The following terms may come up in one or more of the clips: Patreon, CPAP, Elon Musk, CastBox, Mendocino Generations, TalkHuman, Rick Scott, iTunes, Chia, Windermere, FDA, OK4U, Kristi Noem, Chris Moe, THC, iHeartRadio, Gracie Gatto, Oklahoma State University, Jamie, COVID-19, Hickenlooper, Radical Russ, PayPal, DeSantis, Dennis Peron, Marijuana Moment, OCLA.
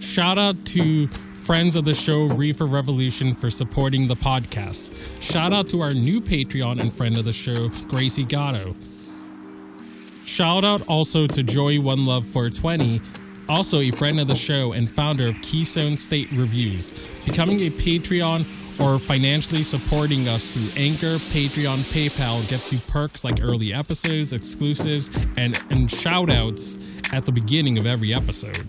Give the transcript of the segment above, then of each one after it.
Shout out to friends of the show Reefer Revolution for supporting the podcast. Shout out to our new Patreon and friend of the show, Gracie Gatto. Shout out also to Joy One Love 420, also a friend of the show and founder of Keystone State Reviews. Becoming a Patreon or financially supporting us through Anchor, Patreon, PayPal gets you perks like early episodes, exclusives, and shout outs at the beginning of every episode.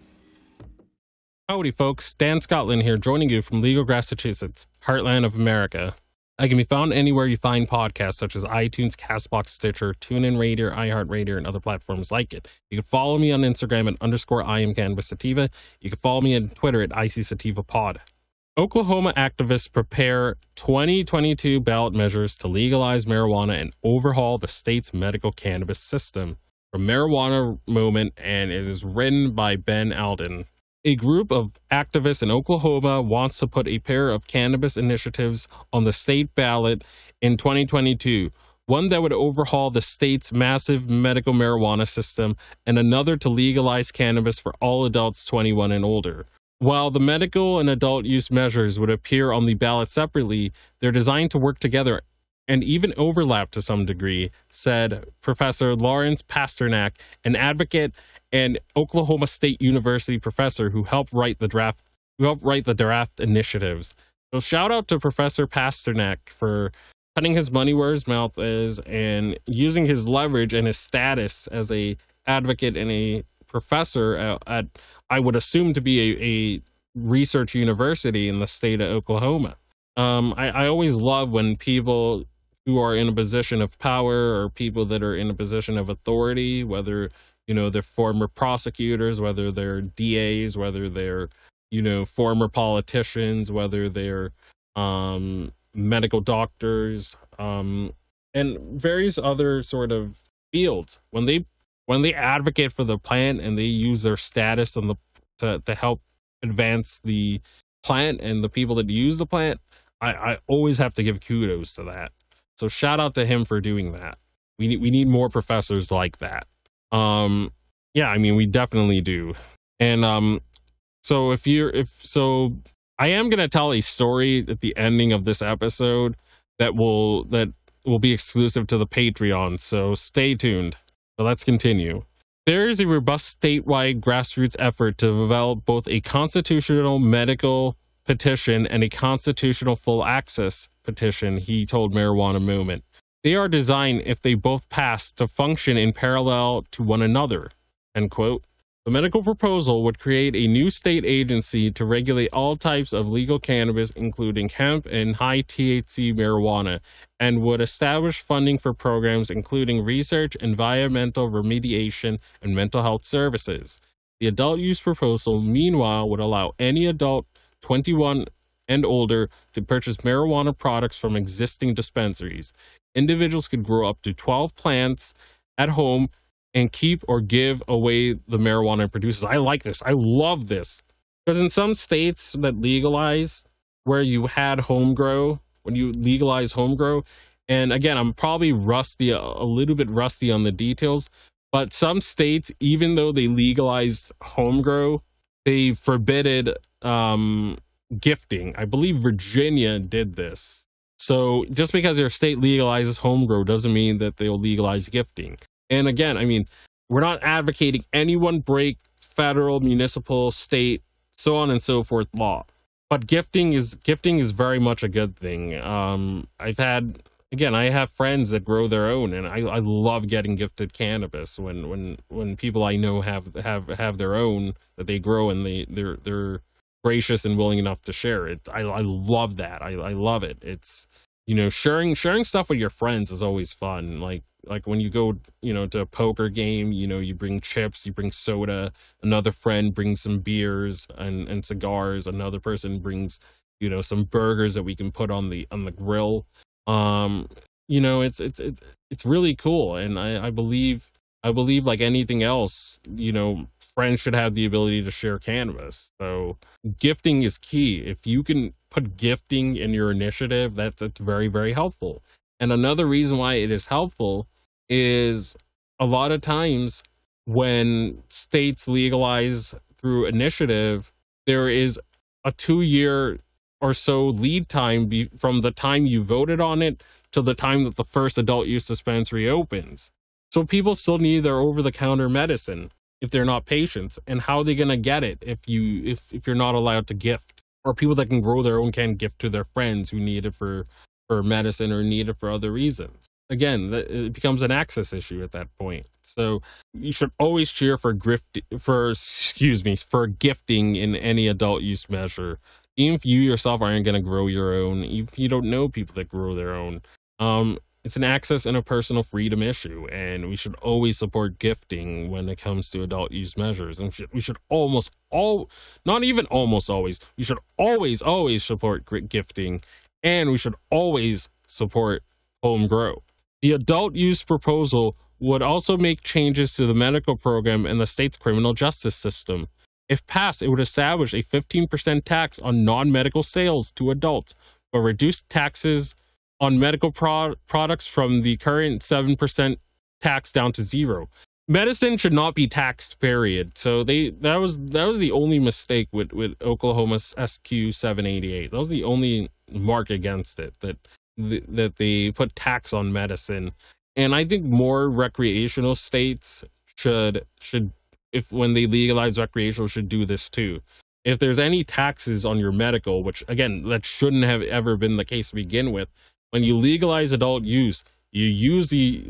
Howdy folks, Dan Scotland here, joining you from Legal, Massachusetts, heartland of America. I can be found anywhere you find podcasts such as iTunes, CastBox, Stitcher, TuneIn Radio, iHeartRadio, and other platforms like it. You can follow me on Instagram at _IamCannabisSativa. You can follow me on Twitter at ICSativaPod. Oklahoma activists prepare 2022 ballot measures to legalize marijuana and overhaul the state's medical cannabis system. From Marijuana Moment, and it is written by Ben Alden. A group of activists in Oklahoma wants to put a pair of cannabis initiatives on the state ballot in 2022, one that would overhaul the state's massive medical marijuana system and another to legalize cannabis for all adults 21 and older. While the medical and adult use measures would appear on the ballot separately, they're designed to work together and even overlap to some degree, said Professor Lawrence Pasternack, an advocate and Oklahoma State University professor who helped write the draft initiatives. So shout out to Professor Pasternack for putting his money where his mouth is and using his leverage and his status as a advocate and a professor at I would assume to be a research university in the state of Oklahoma. I always love when people who are in a position of power or people that are in a position of authority, whether they're former prosecutors, whether they're DAs, whether they're, former politicians, whether they're medical doctors, and various other sort of fields. When they advocate for the plant and they use their status on to help advance the plant and the people that use the plant, I always have to give kudos to that. So shout out to him for doing that. We need more professors like that. Yeah, I mean, we definitely do. And so so I am going to tell a story at the ending of this episode that will be exclusive to the Patreon, so stay tuned. So let's continue. There is a robust statewide grassroots effort to develop both a constitutional medical petition and a constitutional full access petition, he told Marijuana Moment. They are designed, if they both pass, to function in parallel to one another, end quote. The medical proposal would create a new state agency to regulate all types of legal cannabis, including hemp and high THC marijuana, and would establish funding for programs including research, environmental remediation, and mental health services. The adult use proposal, meanwhile, would allow any adult 21 and older to purchase marijuana products from existing dispensaries. Individuals could grow up to 12 plants at home and keep or give away the marijuana it produces. I like this. I love this. Because in some states that legalize, where you had home grow, when you legalize home grow, and again, I'm probably rusty, a little bit rusty on the details, but some states, even though they legalized home grow, they forbidden gifting. I believe Virginia did this. So just because your state legalizes home grow doesn't mean that they'll legalize gifting. And again, I mean, we're not advocating anyone break federal, municipal, state, so on and so forth law. But gifting is very much a good thing. I have friends that grow their own, and I love getting gifted cannabis when people I know have their own that they grow, and they're gracious and willing enough to share it. I love that. I love it. It's, you know, sharing stuff with your friends is always fun. Like when you go, you know, to a poker game, you know, you bring chips, you bring soda, another friend brings some beers and cigars, another person brings, you know, some burgers that we can put on the grill. You know, it's really cool. And I believe like anything else, you know, friends should have the ability to share cannabis. So gifting is key. If you can put gifting in your initiative, that's very, very helpful. And another reason why it is helpful is a lot of times when states legalize through initiative, there is a 2-year or so lead time from the time you voted on it to the time that the first adult use dispensary opens. So people still need their over-the-counter medicine if they're not patients. And how are they going to get it if you're not allowed to gift? Or people that can grow their own can gift to their friends who need it for medicine or need it for other reasons. Again, it becomes an access issue at that point. So you should always cheer for gifting in any adult use measure. Even if you yourself aren't going to grow your own, even if you don't know people that grow their own, it's an access and a personal freedom issue, and we should always support gifting when it comes to adult use measures. And we should always, always support gifting. And we should always support home grow. The adult use proposal would also make changes to the medical program and the state's criminal justice system. If passed, it would establish a 15% tax on non-medical sales to adults, but reduce taxes on medical products from the current 7% tax down to 0. Medicine should not be taxed, period. So that was the only mistake with Oklahoma SQ 788. That was the only mark against it, that they put tax on medicine. And I think more recreational states should, if when they legalize recreational, should do this too. If there's any taxes on your medical, which again, that shouldn't have ever been the case to begin with, when you legalize adult use, you use a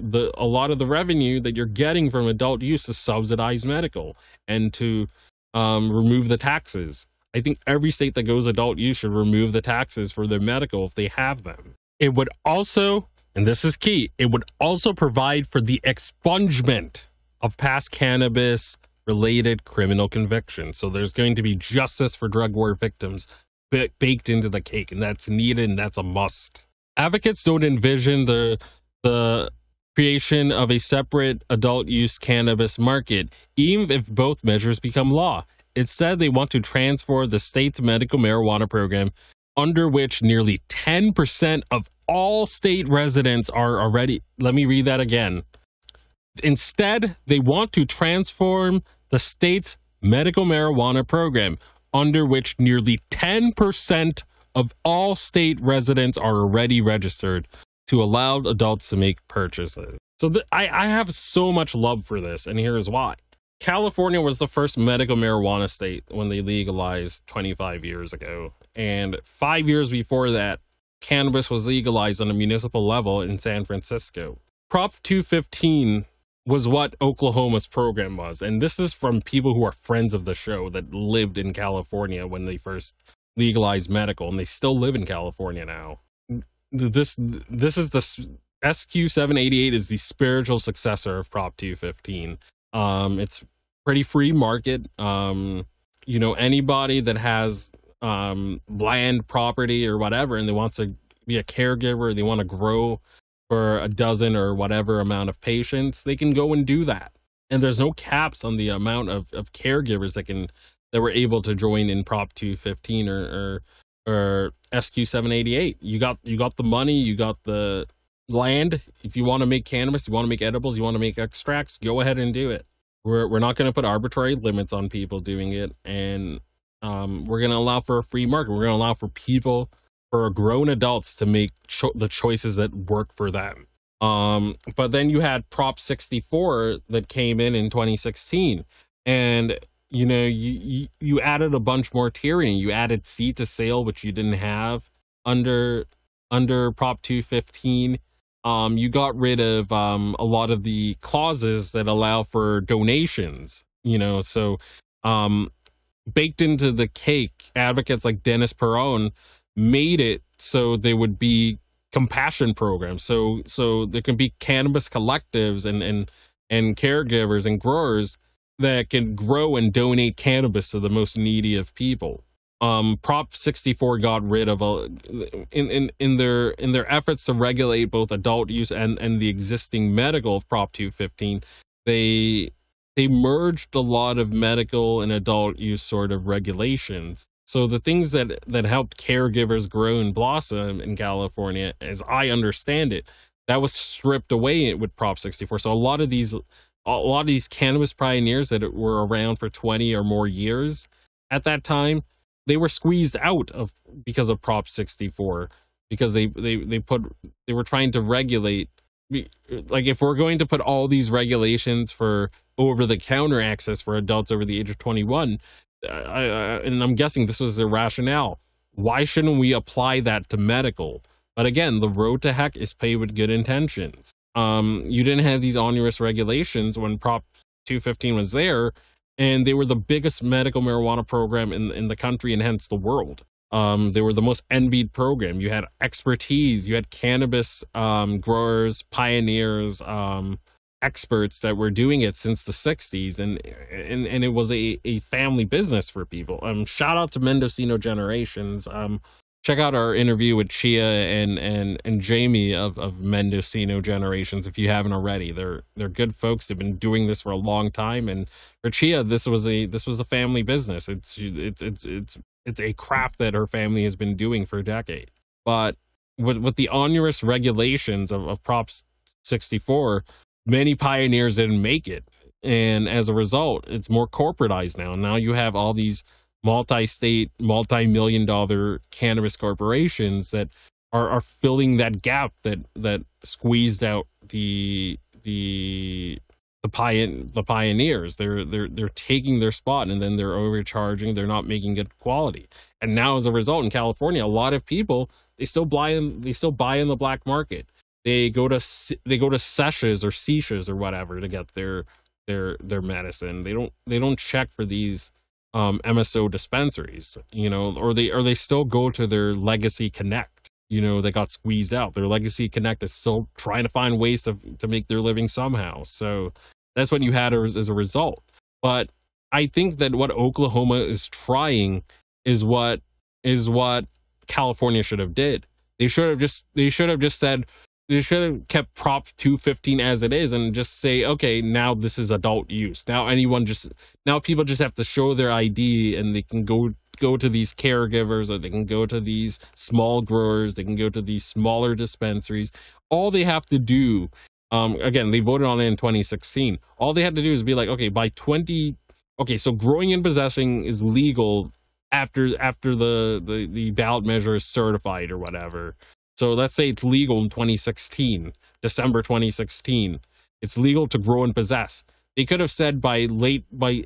lot of the revenue that you're getting from adult use to subsidize medical and to remove the taxes. I think every state that goes adult use should remove the taxes for their medical if they have them. It would also, and this is key, it would also provide for the expungement of past cannabis-related criminal convictions. So there's going to be justice for drug war victims baked into the cake, and that's needed, and that's a must. Advocates don't envision the creation of a separate adult-use cannabis market, even if both measures become law. Instead, they want to transform the state's medical marijuana program under which nearly 10% of all state residents are already. Let me read that again. Instead, they want to transform the state's medical marijuana program, under which nearly 10% of all state residents are already registered, to allow adults to make purchases. So I have so much love for this, and here is why. California was the first medical marijuana state when they legalized 25 years ago. And 5 years before that, cannabis was legalized on a municipal level in San Francisco. Prop 215 was what Oklahoma's program was. And this is from people who are friends of the show that lived in California when they first legalized medical, and they still live in California now. This is the SQ 788 is the spiritual successor of Prop 215. It's pretty free market. You know, anybody that has land, property, or whatever, and they want to be a caregiver, they want to grow for a dozen or whatever amount of patients, they can go and do that. And there's no caps on the amount of caregivers that were able to join in Prop 215 or SQ 788. You got the money, you got the land. If you want to make cannabis, you want to make edibles, you want to make extracts, go ahead and do it. We're not going to put arbitrary limits on people doing it, and we're going to allow for a free market. We're going to allow for people, for grown adults, to make the choices that work for them. But then you had Prop 64 that came in 2016, and you know, you added a bunch more tiering. You added seed to sale, which you didn't have under Prop 215. You got rid of a lot of the clauses that allow for donations. You know, so baked into the cake, advocates like Dennis Peron made it so they would be compassion programs. So there can be cannabis collectives and caregivers and growers that can grow and donate cannabis to the most needy of people. Prop 64 got rid of in their efforts to regulate both adult use and the existing medical of Prop 215. They merged a lot of medical and adult use sort of regulations. So the things that helped caregivers grow and blossom in California, as I understand it, that was stripped away with Prop 64. So a lot of these cannabis pioneers that were around for 20 or more years at that time, they were squeezed out because of Prop 64, because they were trying to regulate. Like, if we're going to put all these regulations for over-the-counter access for adults over the age of 21, and I'm guessing this was their rationale, why shouldn't we apply that to medical? But again, the road to heck is paved with good intentions. You didn't have these onerous regulations when Prop 215 was there, and they were the biggest medical marijuana program in the country and hence the world. They were the most envied program. You had expertise, you had cannabis growers, pioneers, experts that were doing it since the 60s, and it was a family business for people. Shout out to Mendocino Generations. Check out our interview with Chia and Jamie of Mendocino Generations if you haven't already. They're good folks. They've been doing this for a long time, and for Chia, this was a family business. It's a craft that her family has been doing for a decade. But with the onerous regulations of Prop 64, many pioneers didn't make it, and as a result, it's more corporatized now. Now you have all these multi-state, multi-million-dollar cannabis corporations that are filling that gap that squeezed out the pioneers. They're taking their spot, and then they're overcharging. They're not making good quality, and now as a result, in California, a lot of people they still buy in the black market. They go to seshes or seishas or whatever to get their medicine. They don't check for these MSO dispensaries, you know, or they still go to their Legacy Connect, you know, that got squeezed out. Their Legacy Connect is still trying to find ways to make their living somehow. So that's what you had as a result. But I think that what Oklahoma is trying is what California should have did. They should have kept Prop 215 as it is and just say, okay, now this is adult use. Now people just have to show their ID and they can go go to these caregivers, or they can go to these small growers, they can go to these smaller dispensaries. All they have to do, again, they voted on it in 2016. All they had to do is be like, okay, by 20, okay, so growing and possessing is legal after the ballot measure is certified or whatever. So let's say it's legal in 2016, December 2016. It's legal to grow and possess. They could have said by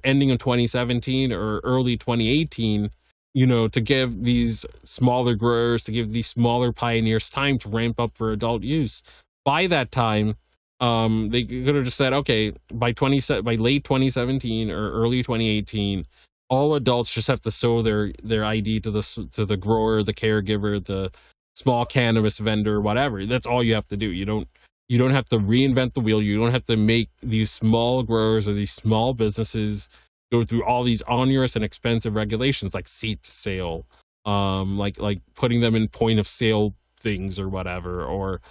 ending in 2017 or early 2018, you know, to give these smaller growers, to give these smaller pioneers time to ramp up for adult use. By that time, they could have just said, okay, by late 2017 or early 2018, all adults just have to show their ID to the grower, the caregiver, the small cannabis vendor, whatever. That's all you have to do. You don't have to reinvent the wheel. You don't have to make these small growers or these small businesses go through all these onerous and expensive regulations like seed to sale, like putting them in point of sale things or whatever, or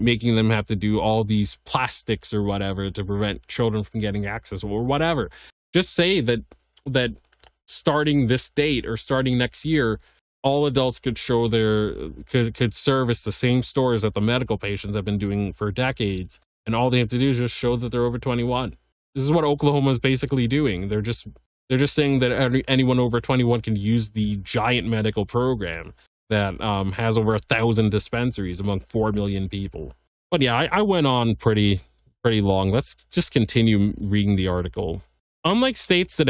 making them have to do all these plastics or whatever to prevent children from getting access or whatever. Just say that starting this date or starting next year, all adults could show could service the same stores that the medical patients have been doing for decades. And all they have to do is just show that they're over 21. This is what Oklahoma is basically doing. They're just saying that anyone over 21 can use the giant medical program that has over 1,000 dispensaries among 4 million people. But yeah, I went on pretty long. Let's just continue reading the article. Unlike states that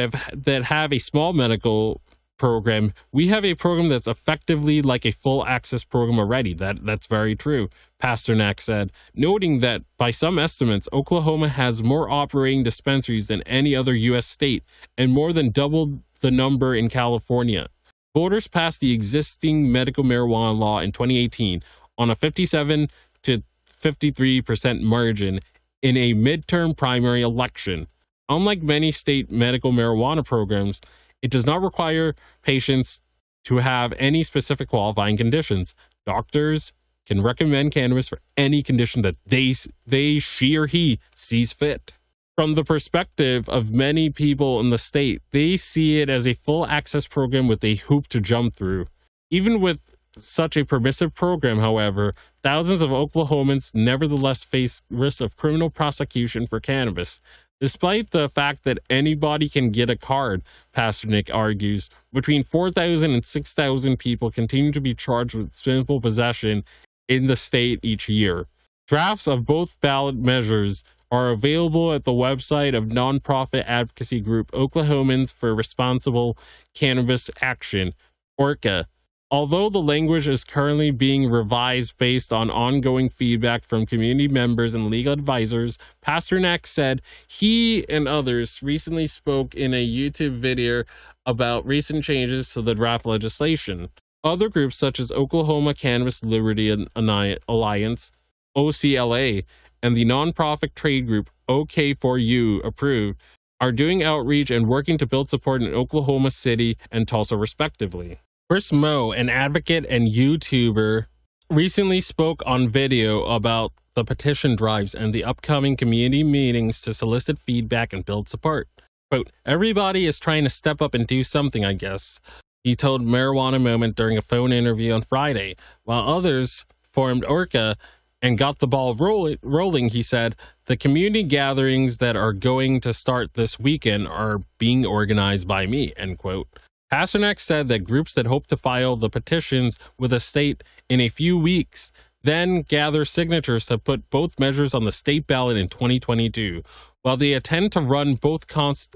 have a small medical program, we have a program that's effectively like a full access program already. That's very true, Pasternack said, noting that by some estimates, Oklahoma has more operating dispensaries than any other U.S. state and more than double the number in California. Voters passed the existing medical marijuana law in 2018 on a 57 to 53% margin in a midterm primary election. Unlike many state medical marijuana programs, it does not require patients to have any specific qualifying conditions. Doctors can recommend cannabis for any condition that she or he sees fit. From the perspective of many people in the state, they see it as a full access program with a hoop to jump through. Even with such a permissive program, however, thousands of Oklahomans nevertheless face risk of criminal prosecution for cannabis. Despite the fact that anybody can get a card, Pasternack argues, between 4,000 and 6,000 people continue to be charged with simple possession in the state each year. Drafts of both ballot measures are available at the website of nonprofit advocacy group Oklahomans for Responsible Cannabis Action, ORCA. Although the language is currently being revised based on ongoing feedback from community members and legal advisors, Pasternack said he and others recently spoke in a YouTube video about recent changes to the draft legislation. Other groups such as Oklahoma Canvas Liberty Alliance, OCLA, and the nonprofit trade group OK4U Approve are doing outreach and working to build support in Oklahoma City and Tulsa, respectively. Chris Moe, an advocate and YouTuber, recently spoke on video about the petition drives and the upcoming community meetings to solicit feedback and build support. Quote, "Everybody is trying to step up and do something, I guess," he told Marijuana Moment during a phone interview on Friday. While others formed ORCA and got the ball rolling, he said, "The community gatherings that are going to start this weekend are being organized by me," end quote. Pasternack said that groups that hope to file the petitions with the state in a few weeks then gather signatures to put both measures on the state ballot in 2022, while they intend to run both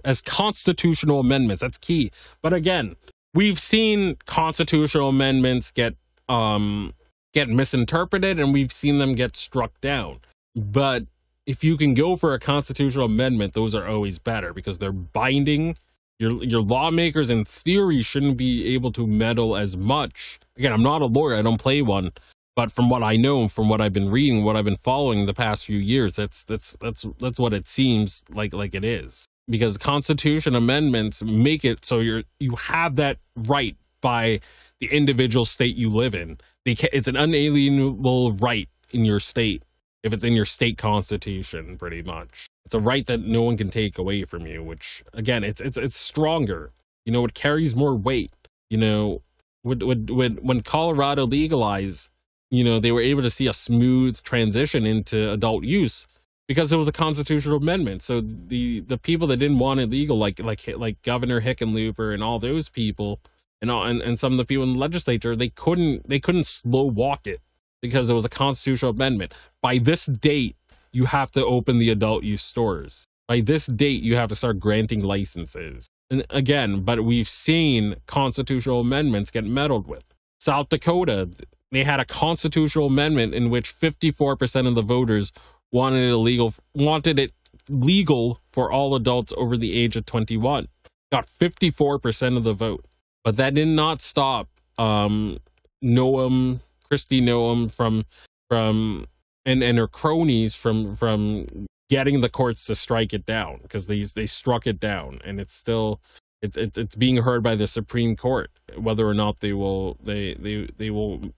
as constitutional amendments. That's key. But again, we've seen constitutional amendments get misinterpreted, and we've seen them get struck down. But if you can go for a constitutional amendment, those are always better because they're binding. Your lawmakers, in theory, shouldn't be able to meddle as much. Again, I'm not a lawyer. I don't play one. But from what I know, from what I've been reading, what I've been following the past few years, that's what it seems like it is. Because Constitution amendments make it so you have that right by the individual state you live in. It's an unalienable right in your state, if it's in your state constitution, pretty much. It's a right that no one can take away from you, which, again, it's stronger. You know, it carries more weight. you know, when Colorado legalized, you know, they were able to see a smooth transition into adult use because it was a constitutional amendment. So the people that didn't want it legal, like Governor Hickenlooper and all those people, and some of the people in the legislature, they couldn't slow walk it because it was a constitutional amendment. By this date, you have to open the adult use stores. By this date, you have to start granting licenses. And again, but we've seen constitutional amendments get meddled with. South Dakota, they had a constitutional amendment in which 54% of the voters wanted it legal for all adults over the age of 21. Got 54% of the vote. But that did not stop Kristi Noem and her cronies from getting the courts to strike it down, because they struck it down, and it's being heard by the Supreme Court whether or not they will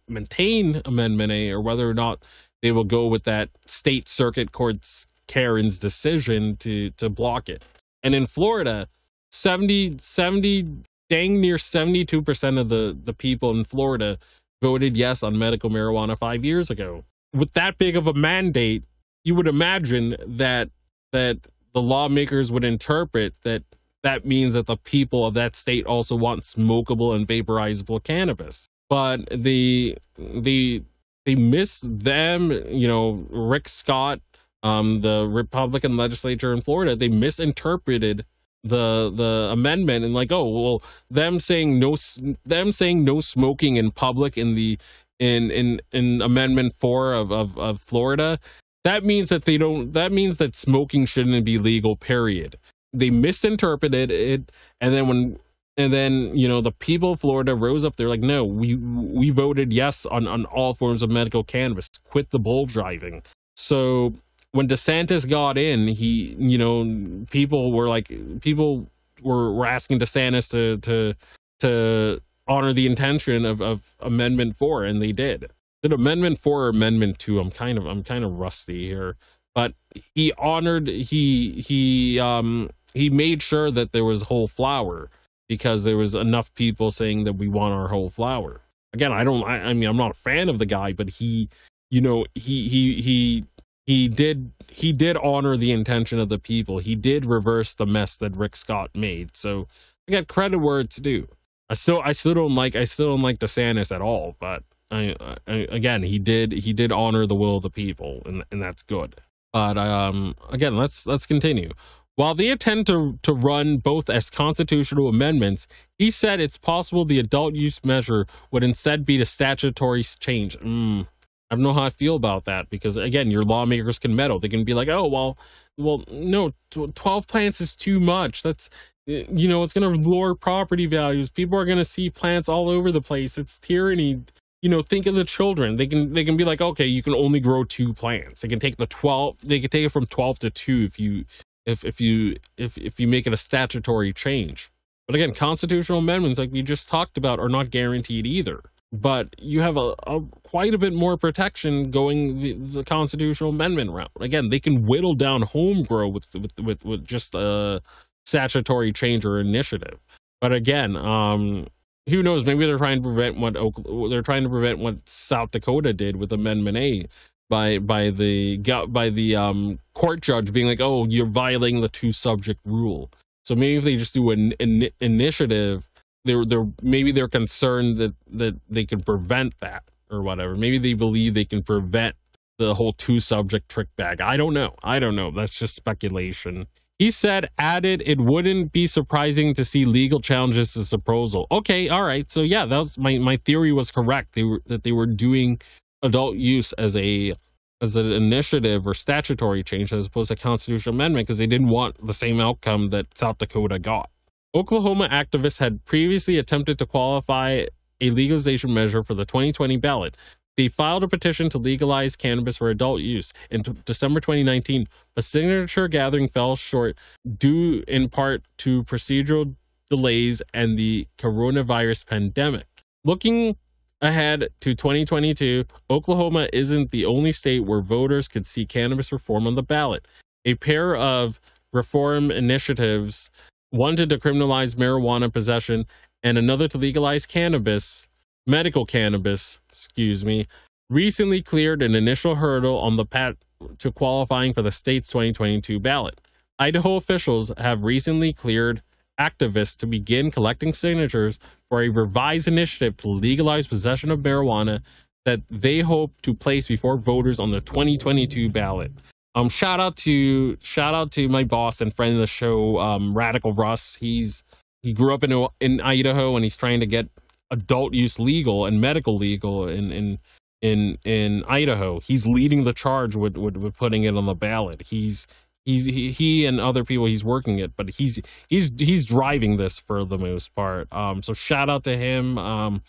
maintain Amendment A, or whether or not they will go with that state circuit court's Karen's decision to block it. And in Florida, 72% of the people in Florida voted yes on medical marijuana 5 years ago. With that big of a mandate, you would imagine that the lawmakers would interpret that means that the people of that state also want smokable and vaporizable cannabis. But they miss them, you know, Rick Scott, the Republican legislature in Florida, they misinterpreted the amendment, and like, oh well, them saying no smoking in public in Amendment 4 of Florida, that means that smoking shouldn't be legal, period. They misinterpreted it, and then you know, the people of Florida rose up. They're like, no, we voted yes on all forms of medical cannabis. Quit the bull driving. So when DeSantis got in, he, you know, people were asking DeSantis to honor the intention of Amendment 4, and they did. Did Amendment 4 or Amendment 2? I'm kind of rusty here, but he honored, he made sure that there was whole flower, because there was enough people saying that we want our whole flower. Again, I mean, I'm not a fan of the guy, but he did honor the intention of the people. He did reverse the mess that Rick Scott made. So I got credit where it's due. I still don't like DeSantis at all, but again, he did honor the will of the people, and that's good. But again, let's continue. While they intend to run both as constitutional amendments, he said it's possible the adult use measure would instead be the statutory change. I don't know how I feel about that, because again, your lawmakers can meddle. They can be like, oh, well, no, 12 plants is too much. That's, you know, it's going to lower property values. People are going to see plants all over the place. It's tyranny. You know, think of the children. They can be like, okay, you can only grow 2 plants. They can take it from 12 to 2 if you make it a statutory change. But again, constitutional amendments, like we just talked about, are not guaranteed either. But you have a quite a bit more protection going the constitutional amendment route. Again, they can whittle down home grow with just a statutory change or initiative. But again, who knows? Maybe they're trying to prevent what South Dakota did with Amendment A by the court judge being like, oh, you're violating the 2-subject rule. So maybe if they just do an initiative, maybe they're concerned that they can prevent that or whatever. Maybe they believe they can prevent the whole 2-subject trick bag. I don't know. That's just speculation. He said, added, it wouldn't be surprising to see legal challenges to this proposal. Okay, all right. So yeah, that was my theory was correct. They were doing adult use as an initiative or statutory change as opposed to a constitutional amendment, because they didn't want the same outcome that South Dakota got. Oklahoma activists had previously attempted to qualify a legalization measure for the 2020 ballot. They filed a petition to legalize cannabis for adult use in December 2019, but signature gathering fell short due in part to procedural delays and the coronavirus pandemic. Looking ahead to 2022, Oklahoma isn't the only state where voters could see cannabis reform on the ballot. A pair of reform initiatives, one to decriminalize marijuana possession and another to legalize medical cannabis, recently cleared an initial hurdle on the path to qualifying for the state's 2022 ballot. Idaho officials have recently cleared activists to begin collecting signatures for a revised initiative to legalize possession of marijuana that they hope to place before voters on the 2022 ballot. Shout out to my boss and friend of the show, Radical Russ. He grew up in Idaho, and he's trying to get adult use legal and medical legal in Idaho. He's leading the charge with putting it on the ballot. He and other people, he's working it, but he's driving this for the most part. So shout out to him.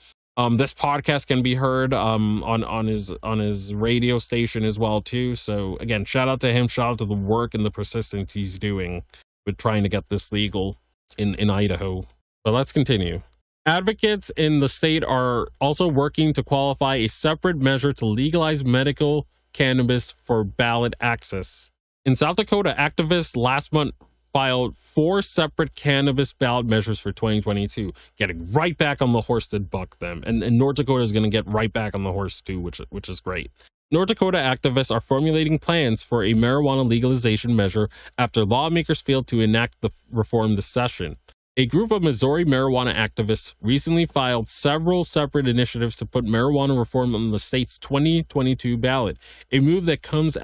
This podcast can be heard on his radio station as well too. So again, shout out to him. Shout out to the work and the persistence he's doing with trying to get this legal in Idaho. But let's continue. Advocates in the state are also working to qualify a separate measure to legalize medical cannabis for ballot access. In South Dakota, activists last month filed 4 separate cannabis ballot measures for 2022, getting right back on the horse that bucked them. And North Dakota is going to get right back on the horse too, which is great. North Dakota activists are formulating plans for a marijuana legalization measure after lawmakers failed to enact the reform this session. A group of Missouri marijuana activists recently filed several separate initiatives to put marijuana reform on the state's 2022 ballot, a move that comes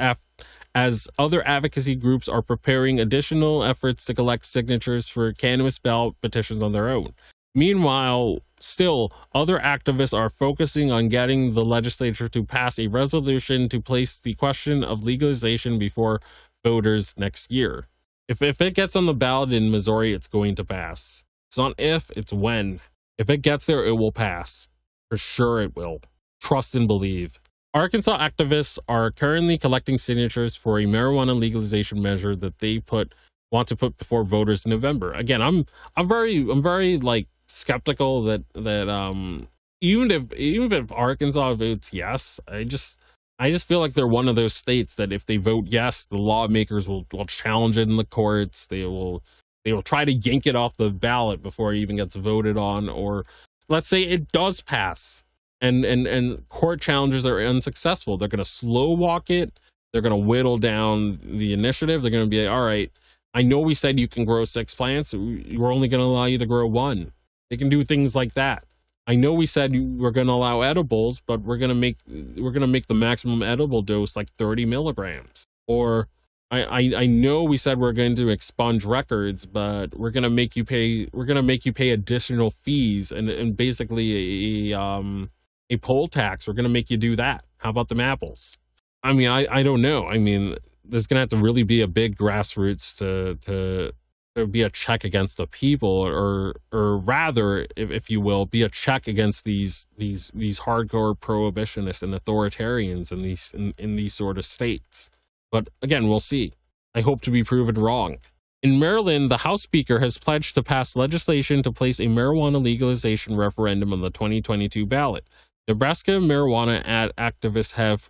as other advocacy groups are preparing additional efforts to collect signatures for cannabis ballot petitions on their own. Meanwhile, still, other activists are focusing on getting the legislature to pass a resolution to place the question of legalization before voters next year. If it gets on the ballot in Missouri, it's going to pass. It's not if, it's when. If it gets there, it will pass. For sure it will. Trust and believe. Arkansas activists are currently collecting signatures for a marijuana legalization measure that they want to put before voters in November. Again, I'm very like skeptical that even if Arkansas votes yes, I just feel like they're one of those states that if they vote yes, the lawmakers will challenge it in the courts. They will try to yank it off the ballot before it even gets voted on. Or let's say it does pass and court challenges are unsuccessful. They're going to slow walk it. They're going to whittle down the initiative. They're going to be like, all right, I know we said you can grow 6 plants. We're only going to allow you to grow 1. They can do things like that. I know we said we're going to allow edibles, but we're going to make the maximum edible dose like 30 milligrams. Or I know we said we're going to expunge records, but we're going to make you pay additional fees and basically a poll tax. We're going to make you do that. How about them apples? I mean, I don't know. I mean, there's going to have to really be a big grassroots to there would be a check against the people, or rather, if you will, be a check against these hardcore prohibitionists and authoritarians in these sort of states. But again, we'll see. I hope to be proven wrong. In Maryland, the House Speaker has pledged to pass legislation to place a marijuana legalization referendum on the 2022 ballot. Nebraska marijuana activists have